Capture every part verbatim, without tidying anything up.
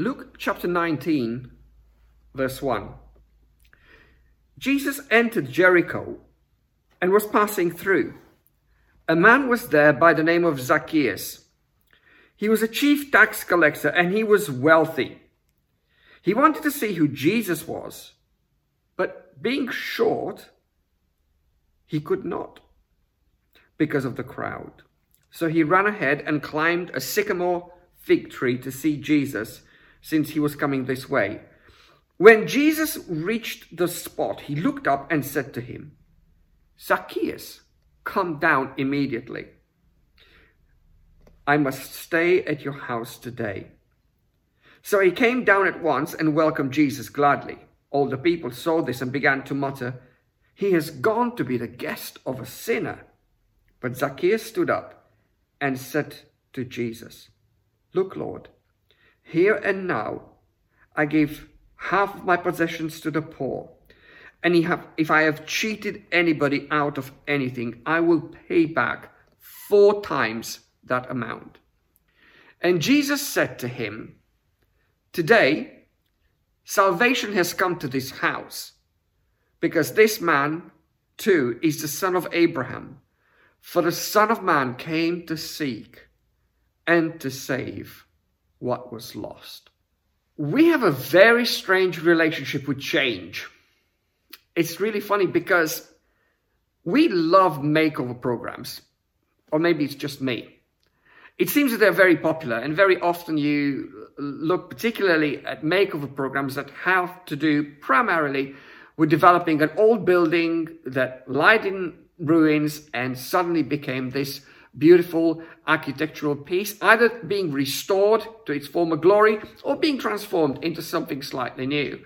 Luke chapter nineteen, verse one. Jesus entered Jericho and was passing through. A man was there by the name of Zacchaeus. He was a chief tax collector and he was wealthy. He wanted to see who Jesus was, but being short, he could not because of the crowd. So he ran ahead and climbed a sycamore fig tree to see Jesus, since he was coming this way. When Jesus reached the spot, he looked up and said to him, "Zacchaeus, come down immediately. I must stay at your house today." So he came down at once and welcomed Jesus gladly. All the people saw this and began to mutter, "He has gone to be the guest of a sinner." But Zacchaeus stood up and said to Jesus, "Look, Lord, here and now I give half of my possessions to the poor, and if I have cheated anybody out of anything, I will pay back four times that amount." And Jesus said to him, "Today, salvation has come to this house, because this man too is the son of Abraham. For the Son of Man came to seek and to save what was lost." We have a very strange relationship with change. It's really funny because we love makeover programs, or maybe it's just me. It seems that they're very popular, and very often you look particularly at makeover programs that have to do primarily with developing an old building that lied in ruins and suddenly became this beautiful architectural piece, either being restored to its former glory or being transformed into something slightly new.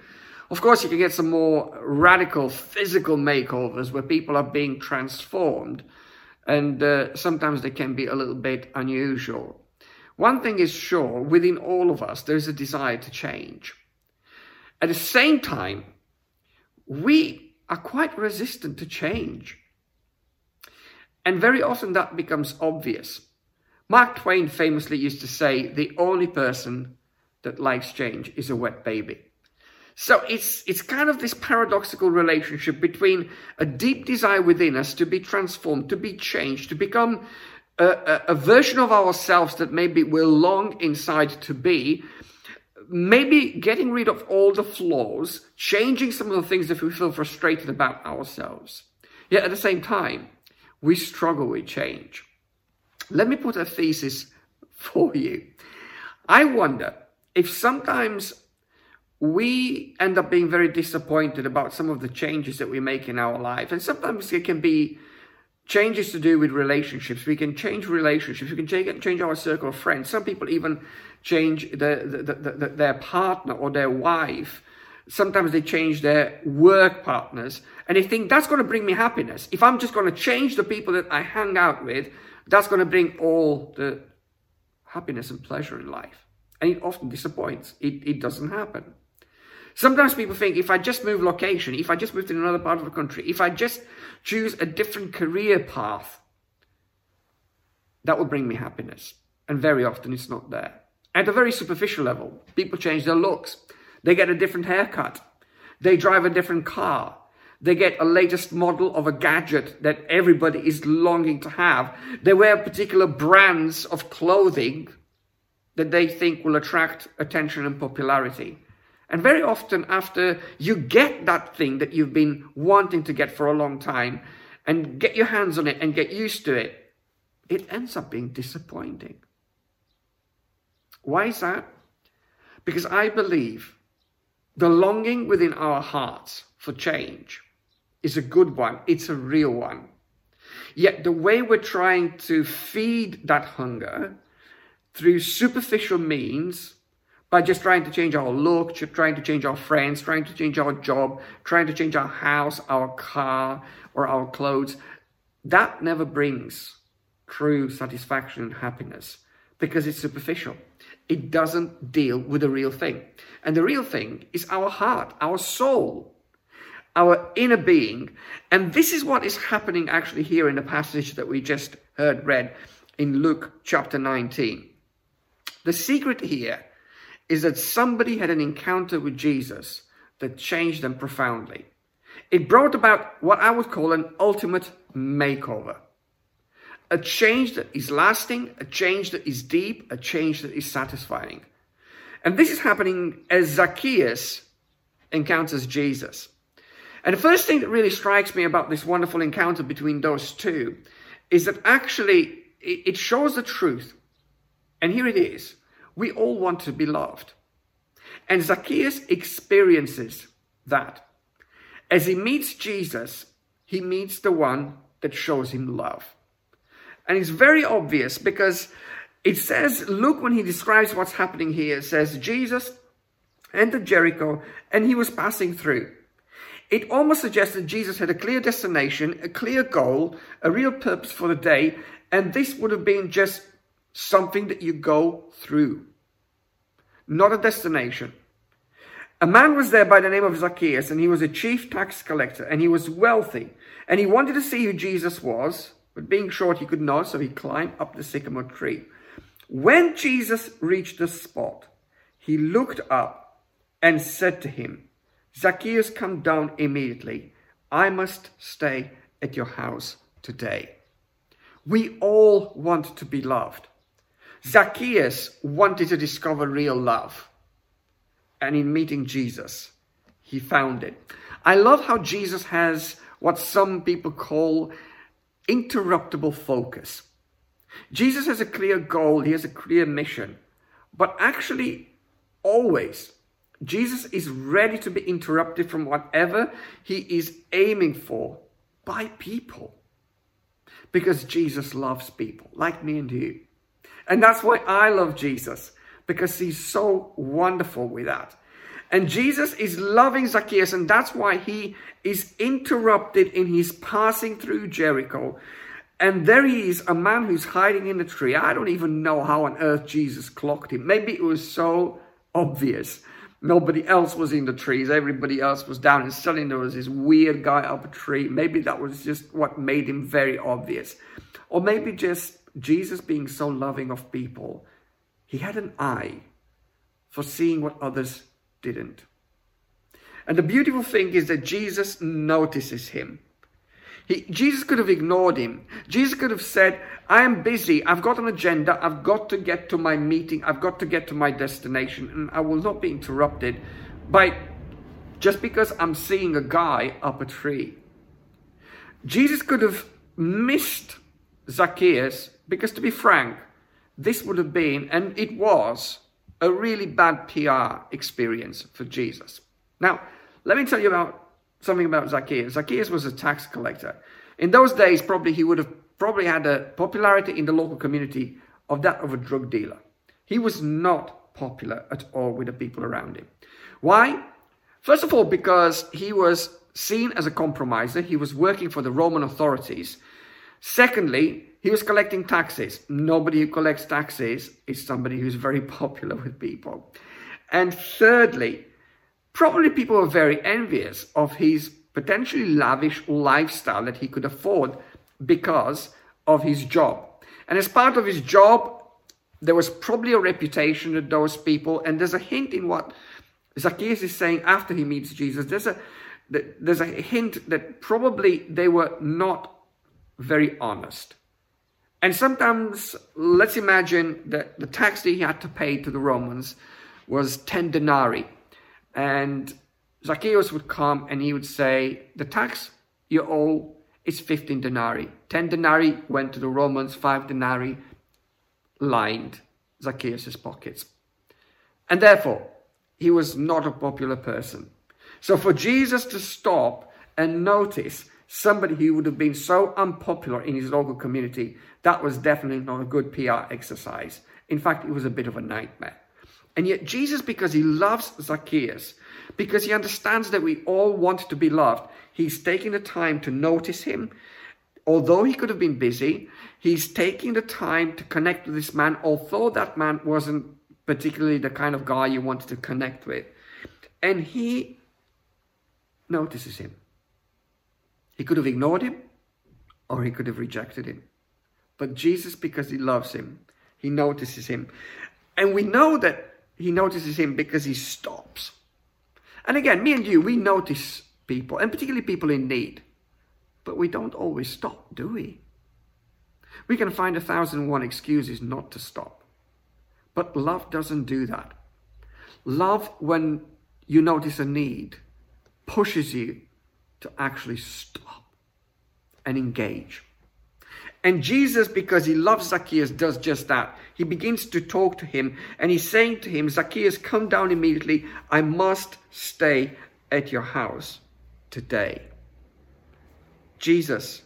Of course, you can get some more radical physical makeovers where people are being transformed, and uh, sometimes they can be a little bit unusual. One thing is sure, within all of us, there's a desire to change. At the same time, we are quite resistant to change. And very often that becomes obvious. Mark Twain famously used to say, "The only person that likes change is a wet baby." So it's, it's kind of this paradoxical relationship between a deep desire within us to be transformed, to be changed, to become a, a, a version of ourselves that maybe we're long inside to be, maybe getting rid of all the flaws, changing some of the things that we feel frustrated about ourselves. Yet at the same time, we struggle with change. Let me put a thesis for you. I wonder if sometimes we end up being very disappointed about some of the changes that we make in our life. And sometimes it can be changes to do with relationships. We can change relationships. We can change our circle of friends. Some people even change the, the, the, the, their partner or their wife. Sometimes they change their work partners and they think that's going to bring me happiness. If I'm just going to change the people that I hang out with, that's going to bring all the happiness and pleasure in life. And it often disappoints. It, it doesn't happen. Sometimes people think if I just move location, if I just move to another part of the country, if I just choose a different career path, that will bring me happiness. And very often it's not there. At a very superficial level, people change their looks. They get a different haircut. They drive a different car. They get a latest model of a gadget that everybody is longing to have. They wear particular brands of clothing that they think will attract attention and popularity. And very often after you get that thing that you've been wanting to get for a long time and get your hands on it and get used to it, it ends up being disappointing. Why is that? Because I believe the longing within our hearts for change is a good one. It's a real one. Yet the way we're trying to feed that hunger through superficial means, by just trying to change our look, trying to change our friends, trying to change our job, trying to change our house, our car, or our clothes, that never brings true satisfaction and happiness because it's superficial. It doesn't deal with the real thing. And the real thing is our heart, our soul, our inner being. And this is what is happening actually here in the passage that we just heard read in Luke chapter nineteen. The secret here is that somebody had an encounter with Jesus that changed them profoundly. It brought about what I would call an ultimate makeover. A change that is lasting, a change that is deep, a change that is satisfying. And this is happening as Zacchaeus encounters Jesus. And the first thing that really strikes me about this wonderful encounter between those two is that actually it shows the truth. And here it is. We all want to be loved. And Zacchaeus experiences that. As he meets Jesus, he meets the one that shows him love. And it's very obvious because it says, look, when he describes what's happening here, it says, Jesus entered Jericho and he was passing through. It almost suggests that Jesus had a clear destination, a clear goal, a real purpose for the day. And this would have been just something that you go through, not a destination. A man was there by the name of Zacchaeus, and he was a chief tax collector, and he was wealthy, and he wanted to see who Jesus was. But being short, he could not, so he climbed up the sycamore tree. When Jesus reached the spot, he looked up and said to him, Zacchaeus, come down immediately. I must stay at your house today. We all want to be loved. Zacchaeus wanted to discover real love. And in meeting Jesus, he found it. I love how Jesus has what some people call interruptible focus. Jesus has a clear goal. He has a clear mission. But actually, always, Jesus is ready to be interrupted from whatever he is aiming for by people. Because Jesus loves people like me and you. And that's why I love Jesus. Because he's so wonderful with that. And Jesus is loving Zacchaeus, and that's why he is interrupted in his passing through Jericho. And there he is, a man who's hiding in the tree. I don't even know how on earth Jesus clocked him. Maybe it was so obvious. Nobody else was in the trees. Everybody else was down. And suddenly there was this weird guy up a tree. Maybe that was just what made him very obvious. Or maybe just Jesus being so loving of people. He had an eye for seeing what others didn't. And the beautiful thing is that Jesus notices him. He, Jesus could have ignored him. Jesus could have said, I am busy. I've got an agenda. I've got to get to my meeting. I've got to get to my destination. And I will not be interrupted by just because I'm seeing a guy up a tree. Jesus could have missed Zacchaeus because, to be frank, this would have been, and it was, a really bad P R experience for Jesus. Now, let me tell you about something about Zacchaeus. Zacchaeus was a tax collector. In those days, probably he would have probably had a popularity in the local community of that of a drug dealer. He was not popular at all with the people around him. Why? First of all, because he was seen as a compromiser. He was working for the Roman authorities. Secondly, he was collecting taxes. Nobody who collects taxes is somebody who's very popular with people. And thirdly, probably people were very envious of his potentially lavish lifestyle that he could afford because of his job. And as part of his job, there was probably a reputation that those people, and there's a hint in what Zacchaeus is saying after he meets Jesus, there's a, there's a hint that probably they were not very honest. And sometimes, let's imagine that the tax that he had to pay to the Romans was ten denarii. And Zacchaeus would come and he would say, the tax you owe is fifteen denarii. ten denarii went to the Romans, five denarii lined Zacchaeus' pockets. And therefore, he was not a popular person. So for Jesus to stop and notice somebody who would have been so unpopular in his local community, that was definitely not a good P R exercise. In fact, it was a bit of a nightmare. And yet Jesus, because he loves Zacchaeus, because he understands that we all want to be loved, he's taking the time to notice him. Although he could have been busy, he's taking the time to connect with this man, although that man wasn't particularly the kind of guy you wanted to connect with. And he notices him. He could have ignored him, or he could have rejected him. But Jesus, because he loves him, he notices him. And we know that He notices him because he stops. And again, me and you, we notice people, and particularly people in need. But we don't always stop, do we? We can find a thousand and one excuses not to stop. But love doesn't do that. Love, when you notice a need, pushes you to actually stop and engage. And Jesus, because he loves Zacchaeus, does just that. He begins to talk to him, and he's saying to him, Zacchaeus, come down immediately. I must stay at your house today. Jesus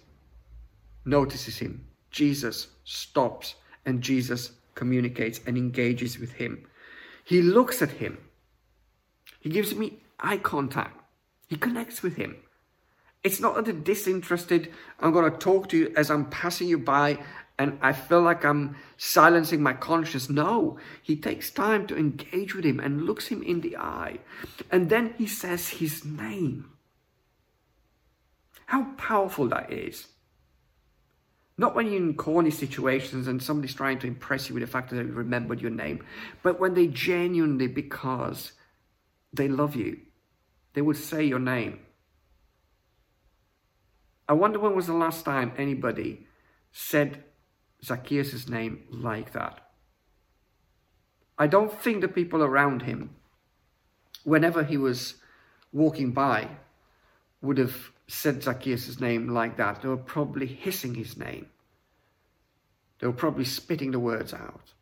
notices him. Jesus stops, and Jesus communicates and engages with him. He looks at him. He gives me eye contact. He connects with him. It's not that I'm disinterested, I'm going to talk to you as I'm passing you by and I feel like I'm silencing my conscience. No, he takes time to engage with him and looks him in the eye. And then he says his name. How powerful that is. Not when you're in corny situations and somebody's trying to impress you with the fact that they remembered your name, but when they genuinely, because they love you, they would say your name. I wonder when was the last time anybody said Zacchaeus' name like that. I don't think the people around him, whenever he was walking by, would have said Zacchaeus' name like that. They were probably hissing his name. They were probably spitting the words out.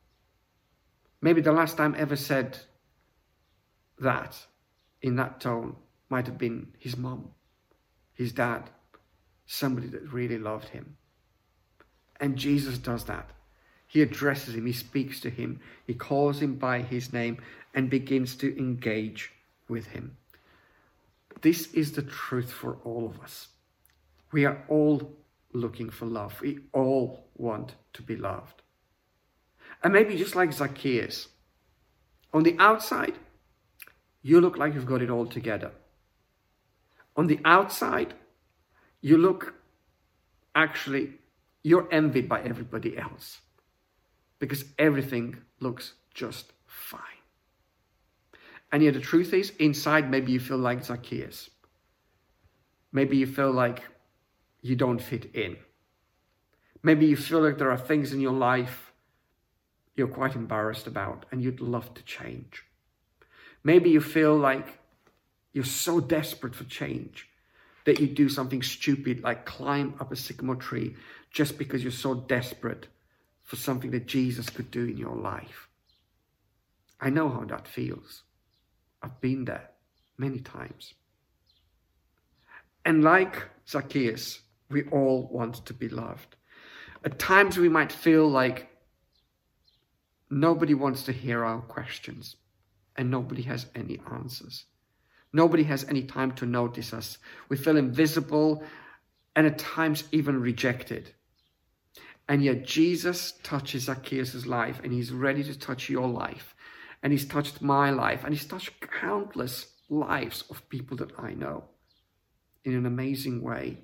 Maybe the last time ever said that in that tone might have been his mum, his dad, somebody that really loved him. And Jesus does that. He addresses him, he speaks to him, he calls him by his name and begins to engage with him. This is the truth for all of us. We are all looking for love. We all want to be loved. And maybe just like Zacchaeus, on the outside, you look like you've got it all together. On the outside, you look, actually, you're envied by everybody else because everything looks just fine. And yet the truth is, inside, maybe you feel like Zacchaeus. Maybe you feel like you don't fit in. Maybe you feel like there are things in your life you're quite embarrassed about and you'd love to change. Maybe you feel like you're so desperate for change that you do something stupid like climb up a sycamore tree just because you're so desperate for something that Jesus could do in your life. I know how that feels. I've been there many times. And like Zacchaeus, we all want to be loved. At times we might feel like nobody wants to hear our questions and nobody has any answers. Nobody has any time to notice us. We feel invisible and at times even rejected. And yet Jesus touches Zacchaeus' life and he's ready to touch your life. And he's touched my life and he's touched countless lives of people that I know in an amazing way.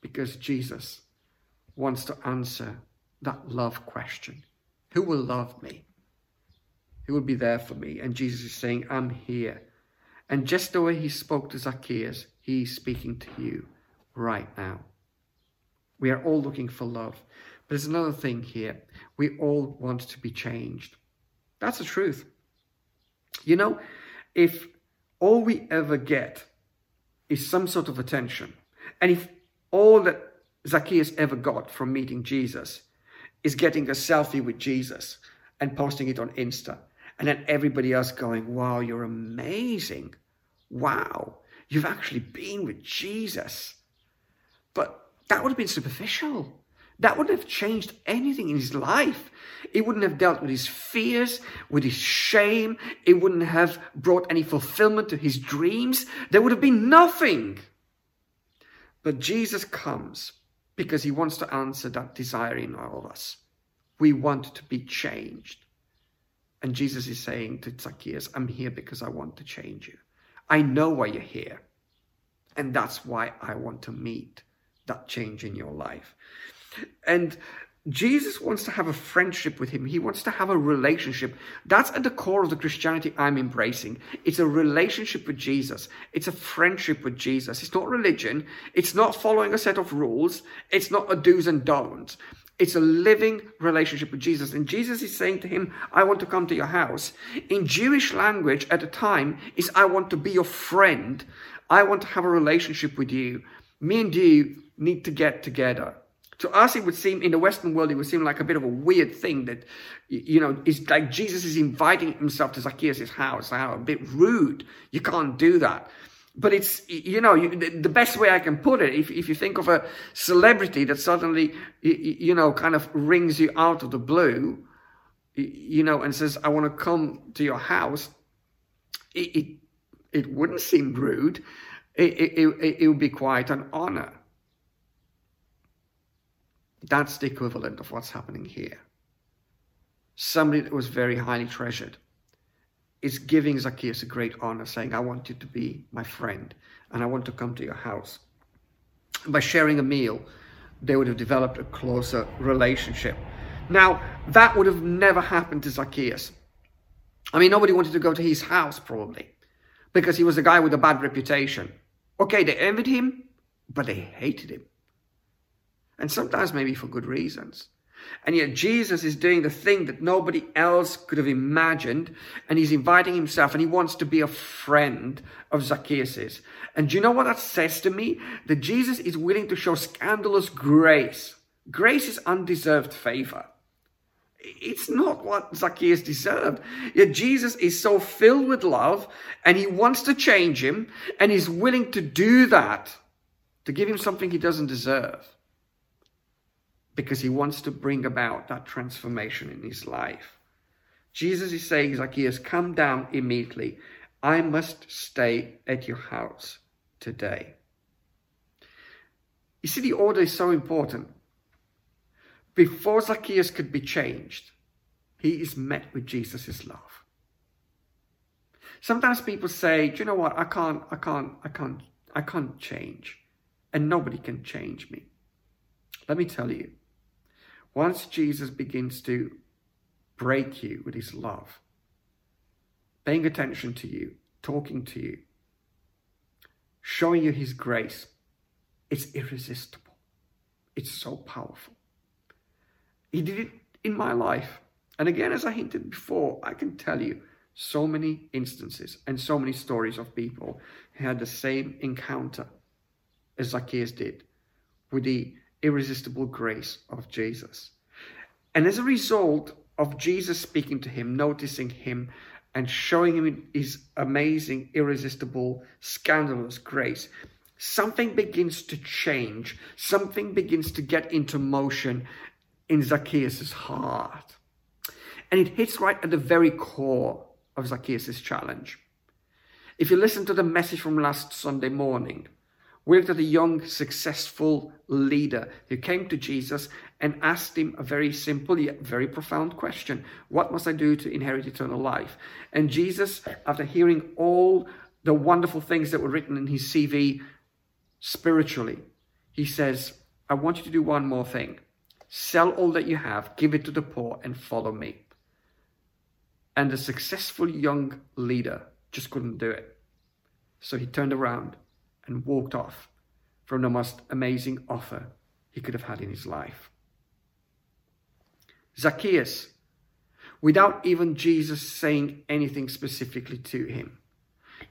Because Jesus wants to answer that love question. Who will love me? He will be there for me. And Jesus is saying, I'm here. And just the way he spoke to Zacchaeus, he's speaking to you right now. We are all looking for love. But there's another thing here. We all want to be changed. That's the truth. You know, if all we ever get is some sort of attention, and if all that Zacchaeus ever got from meeting Jesus is getting a selfie with Jesus and posting it on Insta, and then everybody else going, wow, you're amazing. Wow, you've actually been with Jesus. But that would have been superficial. That wouldn't have changed anything in his life. It wouldn't have dealt with his fears, with his shame. It wouldn't have brought any fulfillment to his dreams. There would have been nothing. But Jesus comes because he wants to answer that desire in all of us. We want to be changed. And Jesus is saying to Zacchaeus, I'm here because I want to change you. I know why you're here. And that's why I want to meet that change in your life. And Jesus wants to have a friendship with him. He wants to have a relationship. That's at the core of the Christianity I'm embracing. It's a relationship with Jesus. It's a friendship with Jesus. It's not religion. It's not following a set of rules. It's not a do's and don'ts. It's a living relationship with Jesus. And Jesus is saying to him, I want to come to your house. In Jewish language at the time is, I want to be your friend. I want to have a relationship with you. Me and you need to get together. To us, it would seem, in the Western world, it would seem like a bit of a weird thing that, you know, it's like Jesus is inviting himself to Zacchaeus' house. Wow, a bit rude. You can't do that. But it's, you know, you, the best way I can put it, if, if you think of a celebrity that suddenly, you know, kind of rings you out of the blue, you know, and says, I want to come to your house, it it, it wouldn't seem rude. It, it, it, it would be quite an honor. That's the equivalent of what's happening here. Somebody that was very highly treasured is giving Zacchaeus a great honor, saying, I want you to be my friend, and I want to come to your house. And by sharing a meal, they would have developed a closer relationship. Now, that would have never happened to Zacchaeus. I mean, nobody wanted to go to his house, probably, because he was a guy with a bad reputation. Okay, they envied him, but they hated him. And sometimes maybe for good reasons. And yet Jesus is doing the thing that nobody else could have imagined. And he's inviting himself, and he wants to be a friend of Zacchaeus'. And do you know what that says to me? That Jesus is willing to show scandalous grace. Grace is undeserved favor. It's not what Zacchaeus deserved. Yet Jesus is so filled with love, and he wants to change him, and he's willing to do that, to give him something he doesn't deserve, because he wants to bring about that transformation in his life. Jesus is saying, Zacchaeus, come down immediately. I must stay at your house today. You see, the order is so important. Before Zacchaeus could be changed, he is met with Jesus' love. Sometimes people say, do you know what? I can't, I can't, I can't, I can't change. And nobody can change me. Let me tell you, once Jesus begins to break you with his love, paying attention to you, talking to you, showing you his grace, it's irresistible. It's so powerful. He did it in my life. And again, as I hinted before, I can tell you so many instances and so many stories of people who had the same encounter as Zacchaeus did with the irresistible grace of Jesus. And as a result of Jesus speaking to him, noticing him, and showing him his amazing, irresistible, scandalous grace, something begins to change. Something begins to get into motion in Zacchaeus' heart. And it hits right at the very core of Zacchaeus' challenge. If you listen to the message from last Sunday morning, we looked at a young, successful leader who came to Jesus and asked him a very simple yet very profound question. What must I do to inherit eternal life? And Jesus, after hearing all the wonderful things that were written in his C V spiritually, he says, I want you to do one more thing. Sell all that you have, give it to the poor, and follow me. And the successful young leader just couldn't do it. So he turned around and walked off from the most amazing offer he could have had in his life. Zacchaeus, without even Jesus saying anything specifically to him,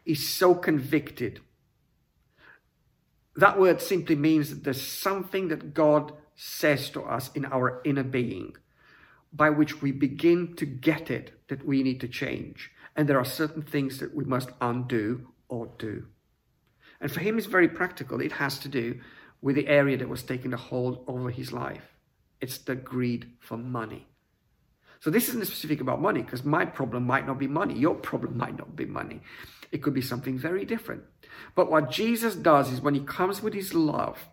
is so convicted. That word simply means that there's something that God says to us in our inner being, by which we begin to get it that we need to change. And there are certain things that we must undo or do. And for him, it's very practical. It has to do with the area that was taking a hold over his life. It's the greed for money. So this isn't specific about money, because my problem might not be money. Your problem might not be money. It could be something very different. But what Jesus does is, when he comes with his love,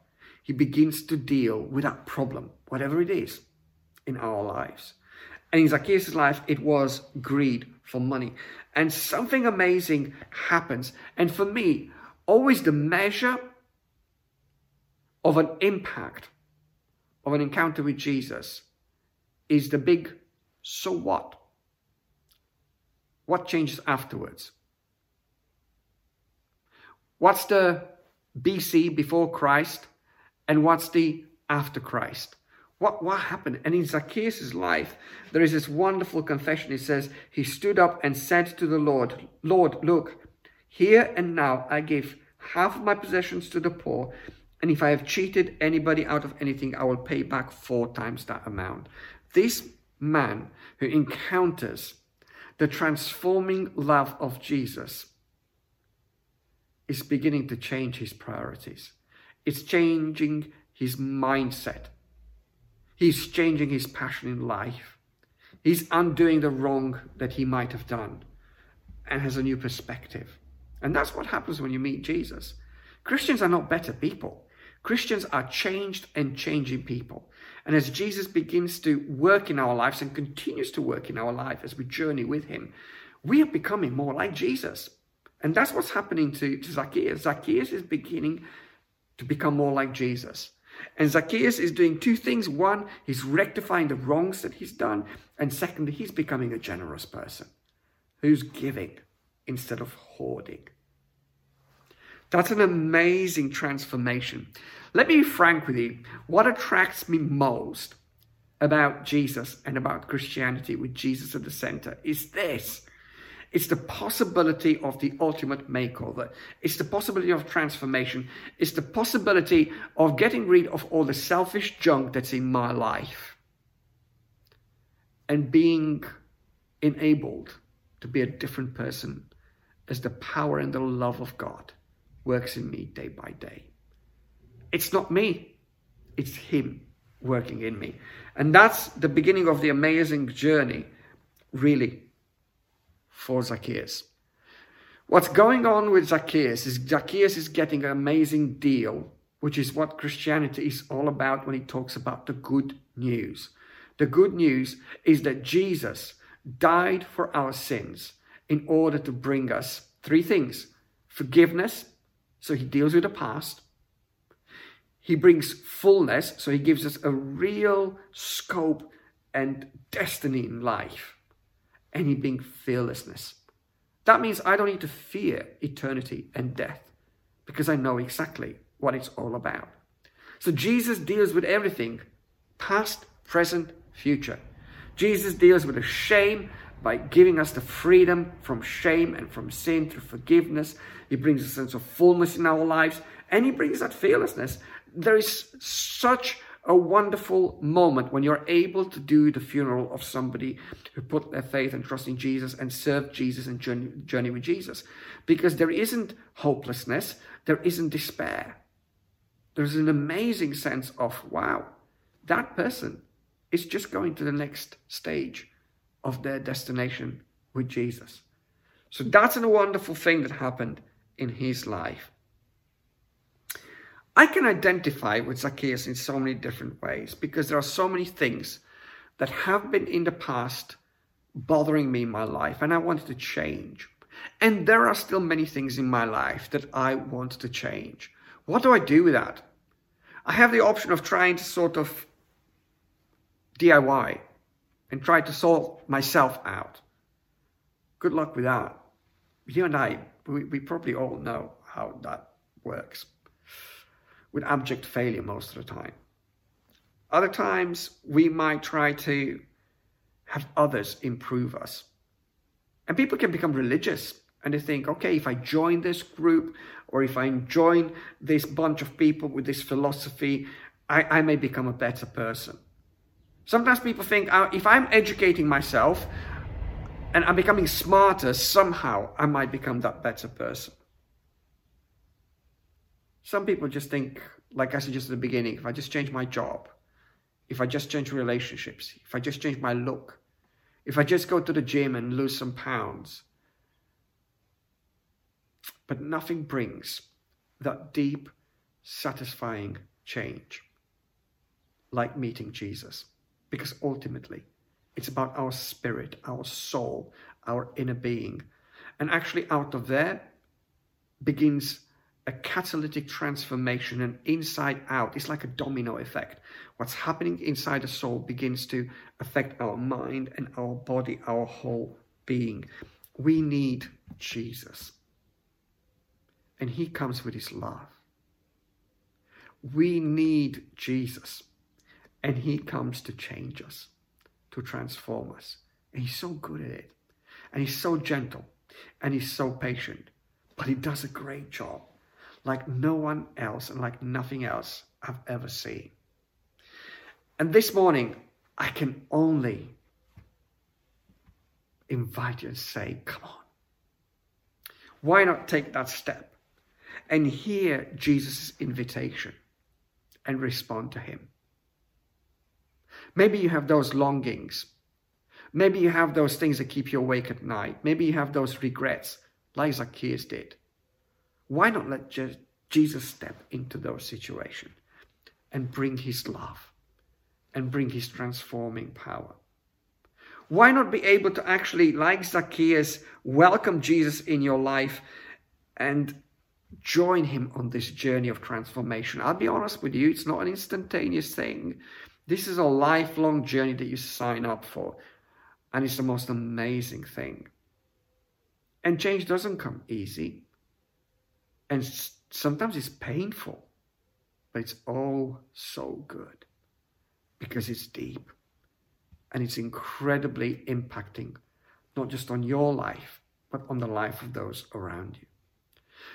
he begins to deal with that problem, whatever it is, in our lives. And in Zacchaeus' life, it was greed for money. And something amazing happens. And for me, always the measure of an impact, of an encounter with Jesus, is the big so what? What changes afterwards? What's the B C, before Christ, and what's the after Christ? What, what happened? And in Zacchaeus' life, there is this wonderful confession. It says, he stood up and said to the Lord, Lord, look, here and now I give half of my possessions to the poor, and if I have cheated anybody out of anything, I will pay back four times that amount. This man who encounters the transforming love of Jesus is beginning to change his priorities. It's changing his mindset. He's changing his passion in life. He's undoing the wrong that he might have done and has a new perspective. And that's what happens when you meet Jesus. Christians are not better people. Christians are changed and changing people. And as Jesus begins to work in our lives and continues to work in our life as we journey with him, we are becoming more like Jesus. And that's what's happening to, to Zacchaeus. Zacchaeus is beginning to become more like Jesus. And Zacchaeus is doing two things. One, he's rectifying the wrongs that he's done. And secondly, he's becoming a generous person who's giving instead of hoarding. That's an amazing transformation. Let me be frank with you. What attracts me most about Jesus and about Christianity with Jesus at the center is this. It's the possibility of the ultimate makeover. It's the possibility of transformation. It's the possibility of getting rid of all the selfish junk that's in my life and being enabled to be a different person as the power and the love of God works in me day by day. It's not me, it's him working in me. And that's the beginning of the amazing journey, really, for Zacchaeus. What's going on with Zacchaeus is Zacchaeus is getting an amazing deal, which is what Christianity is all about when it talks about the good news. The good news is that Jesus died for our sins in order to bring us three things: forgiveness, so he deals with the past. He brings fullness, so he gives us a real scope and destiny in life. And he brings fearlessness. That means I don't need to fear eternity and death because I know exactly what it's all about. So Jesus deals with everything, past, present, future. Jesus deals with the shame by giving us the freedom from shame and from sin through forgiveness. He brings a sense of fullness in our lives, and he brings that fearlessness. There is such a wonderful moment when you're able to do the funeral of somebody who put their faith and trust in Jesus and served Jesus and journey, journey with Jesus. Because there isn't hopelessness, there isn't despair. There's an amazing sense of, wow, that person is just going to the next stage of their destination with Jesus. So that's a wonderful thing that happened in his life. I can identify with Zacchaeus in so many different ways because there are so many things that have been in the past bothering me in my life and I wanted to change. And there are still many things in my life that I want to change. What do I do with that? I have the option of trying to sort of D I Y and try to sort myself out. Good luck with that. You and I, we, we probably all know how that works. With abject failure most of the time. Other times, we might try to have others improve us. And people can become religious and they think, okay, if I join this group or if I join this bunch of people with this philosophy, I, I may become a better person. Sometimes people think, oh, if I'm educating myself and I'm becoming smarter, somehow I might become that better person. Some people just think, like I suggested at the beginning, if I just change my job, if I just change relationships, if I just change my look, if I just go to the gym and lose some pounds. But nothing brings that deep, satisfying change like meeting Jesus. Because ultimately, it's about our spirit, our soul, our inner being. And actually out of there begins a catalytic transformation, an inside out. It's like a domino effect. What's happening inside the soul begins to affect our mind and our body, our whole being. We need Jesus. And he comes with his love. We need Jesus. And he comes to change us, to transform us. And he's so good at it. And he's so gentle. And he's so patient. But he does a great job, like no one else and like nothing else I've ever seen. And this morning, I can only invite you and say, come on. Why not take that step and hear Jesus' invitation and respond to him? Maybe you have those longings. Maybe you have those things that keep you awake at night. Maybe you have those regrets, like Zacchaeus did. Why not let Je- Jesus step into those situations and bring his love and bring his transforming power? Why not be able to actually, like Zacchaeus, welcome Jesus in your life and join him on this journey of transformation? I'll be honest with you, it's not an instantaneous thing. This is a lifelong journey that you sign up for. And it's the most amazing thing. And change doesn't come easy. And sometimes it's painful. But it's all so good. Because it's deep. And it's incredibly impacting, not just on your life, but on the life of those around you.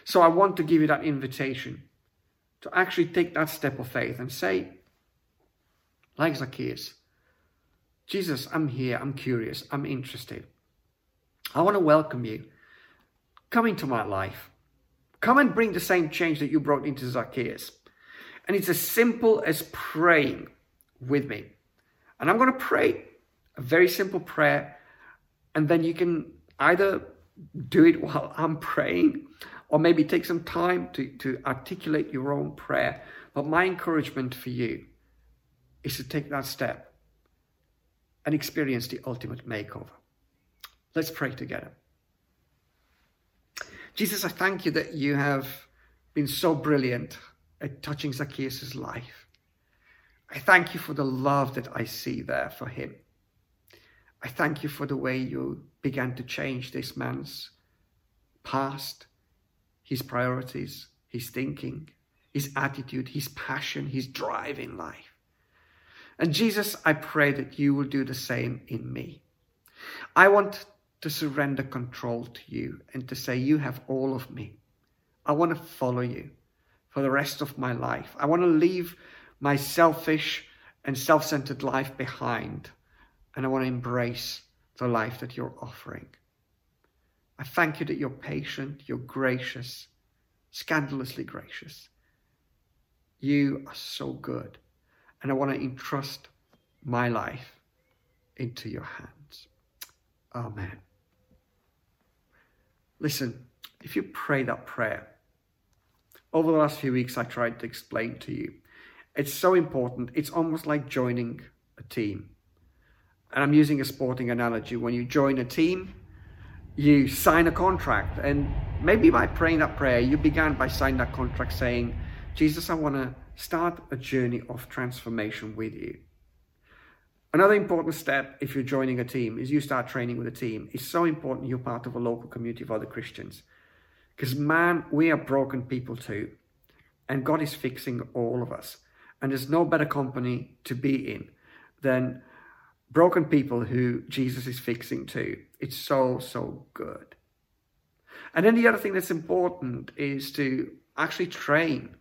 So I want to give you that invitation to actually take that step of faith and say, like Zacchaeus, Jesus, I'm here, I'm curious, I'm interested. I want to welcome you. Come into my life. Come and bring the same change that you brought into Zacchaeus. And it's as simple as praying with me. And I'm going to pray a very simple prayer, and then you can either do it while I'm praying or maybe take some time to, to articulate your own prayer. But my encouragement for you is to take that step and experience the ultimate makeover. Let's pray together. Jesus, I thank you that you have been so brilliant at touching Zacchaeus' life. I thank you for the love that I see there for him. I thank you for the way you began to change this man's past, his priorities, his thinking, his attitude, his passion, his drive in life. And Jesus, I pray that you will do the same in me. I want to surrender control to you and to say, you have all of me. I want to follow you for the rest of my life. I want to leave my selfish and self-centered life behind, and I want to embrace the life that you're offering. I thank you that you're patient, you're gracious, scandalously gracious. You are so good, and I want to entrust my life into your hands. Amen. Listen, if you pray that prayer, over the last few weeks I tried to explain to you, it's so important. It's almost like joining a team. And I'm using a sporting analogy. When you join a team, you sign a contract. And maybe by praying that prayer, you began by signing that contract saying, Jesus, I want to start a journey of transformation with you. Another important step, if you're joining a team, is you start training with a team. It's so important you're part of a local community of other Christians. Because man, we are broken people too. And God is fixing all of us. And there's no better company to be in than broken people who Jesus is fixing too. It's so, so good. And then the other thing that's important is to actually train.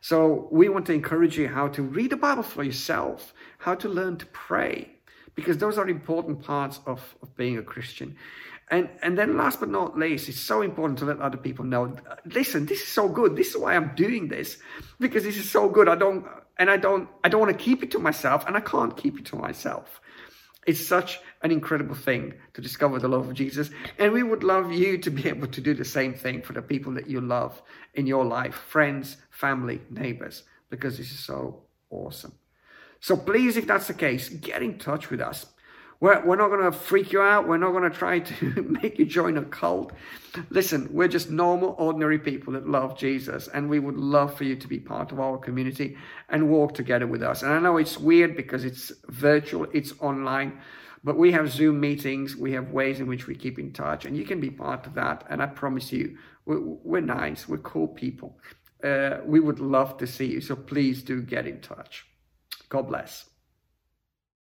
So we want to encourage you how to read the Bible for yourself, how to learn to pray, because those are important parts of, of being a Christian. And, and then last but not least, it's so important to let other people know, listen, this is so good. This is why I'm doing this, because this is so good. I don't, and I don't, I don't want to keep it to myself, and I can't keep it to myself. It's such an incredible thing to discover the love of Jesus. And we would love you to be able to do the same thing for the people that you love in your life, friends, family, neighbors, because this is so awesome. So please, if that's the case, get in touch with us. We're, we're not going to freak you out. We're not going to try to make you join a cult. Listen, we're just normal, ordinary people that love Jesus, and we would love for you to be part of our community and walk together with us. And I know it's weird because it's virtual, it's online, but we have Zoom meetings. We have ways in which we keep in touch, and you can be part of that. And I promise you, we're, we're nice. We're cool people. Uh, we would love to see you. So please do get in touch. God bless.